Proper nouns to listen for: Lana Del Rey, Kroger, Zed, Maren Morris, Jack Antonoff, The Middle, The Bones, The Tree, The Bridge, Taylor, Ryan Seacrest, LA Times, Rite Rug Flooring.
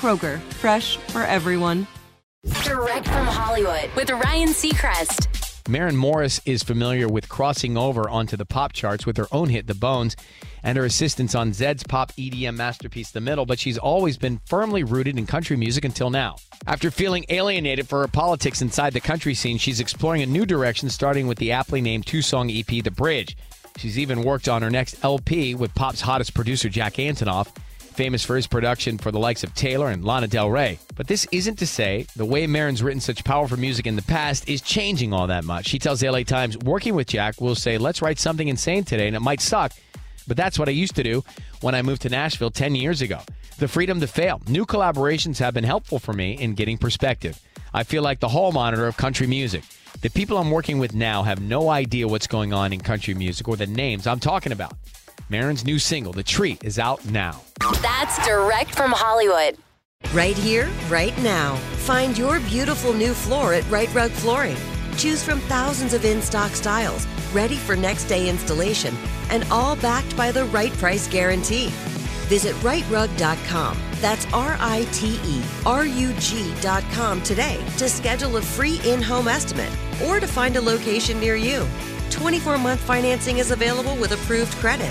Kroger, fresh for everyone. Direct from Hollywood with Ryan Seacrest. Maren Morris is familiar with crossing over onto the pop charts with her own hit, The Bones, and her assistance on Zed's pop EDM masterpiece, The Middle, but she's always been firmly rooted in country music until now. After feeling alienated for her politics inside the country scene, she's exploring a new direction, starting with the aptly named two-song EP, The Bridge. She's even worked on her next LP with pop's hottest producer, Jack Antonoff, famous for his production for the likes of Taylor and Lana Del Rey. But this isn't to say the way Maren's written such powerful music in the past is changing all that much. She tells the LA Times, working with Jack, we'll say, let's write something insane today, and it might suck, but that's what I used to do when I moved to Nashville 10 years ago. The freedom to fail. New collaborations have been helpful for me in getting perspective. I feel like the hall monitor of country music. The people I'm working with now have no idea what's going on in country music or the names I'm talking about. Maren's new single, The Tree, is out now. That's direct from Hollywood. Right here, right now. Find your beautiful new floor at Rite Rug Flooring. Choose from thousands of in-stock styles, ready for next day installation, and all backed by the Right Price Guarantee. Visit RiteRug.com. That's RiteRug.com today to schedule a free in-home estimate or to find a location near you. 24-month financing is available with approved credit.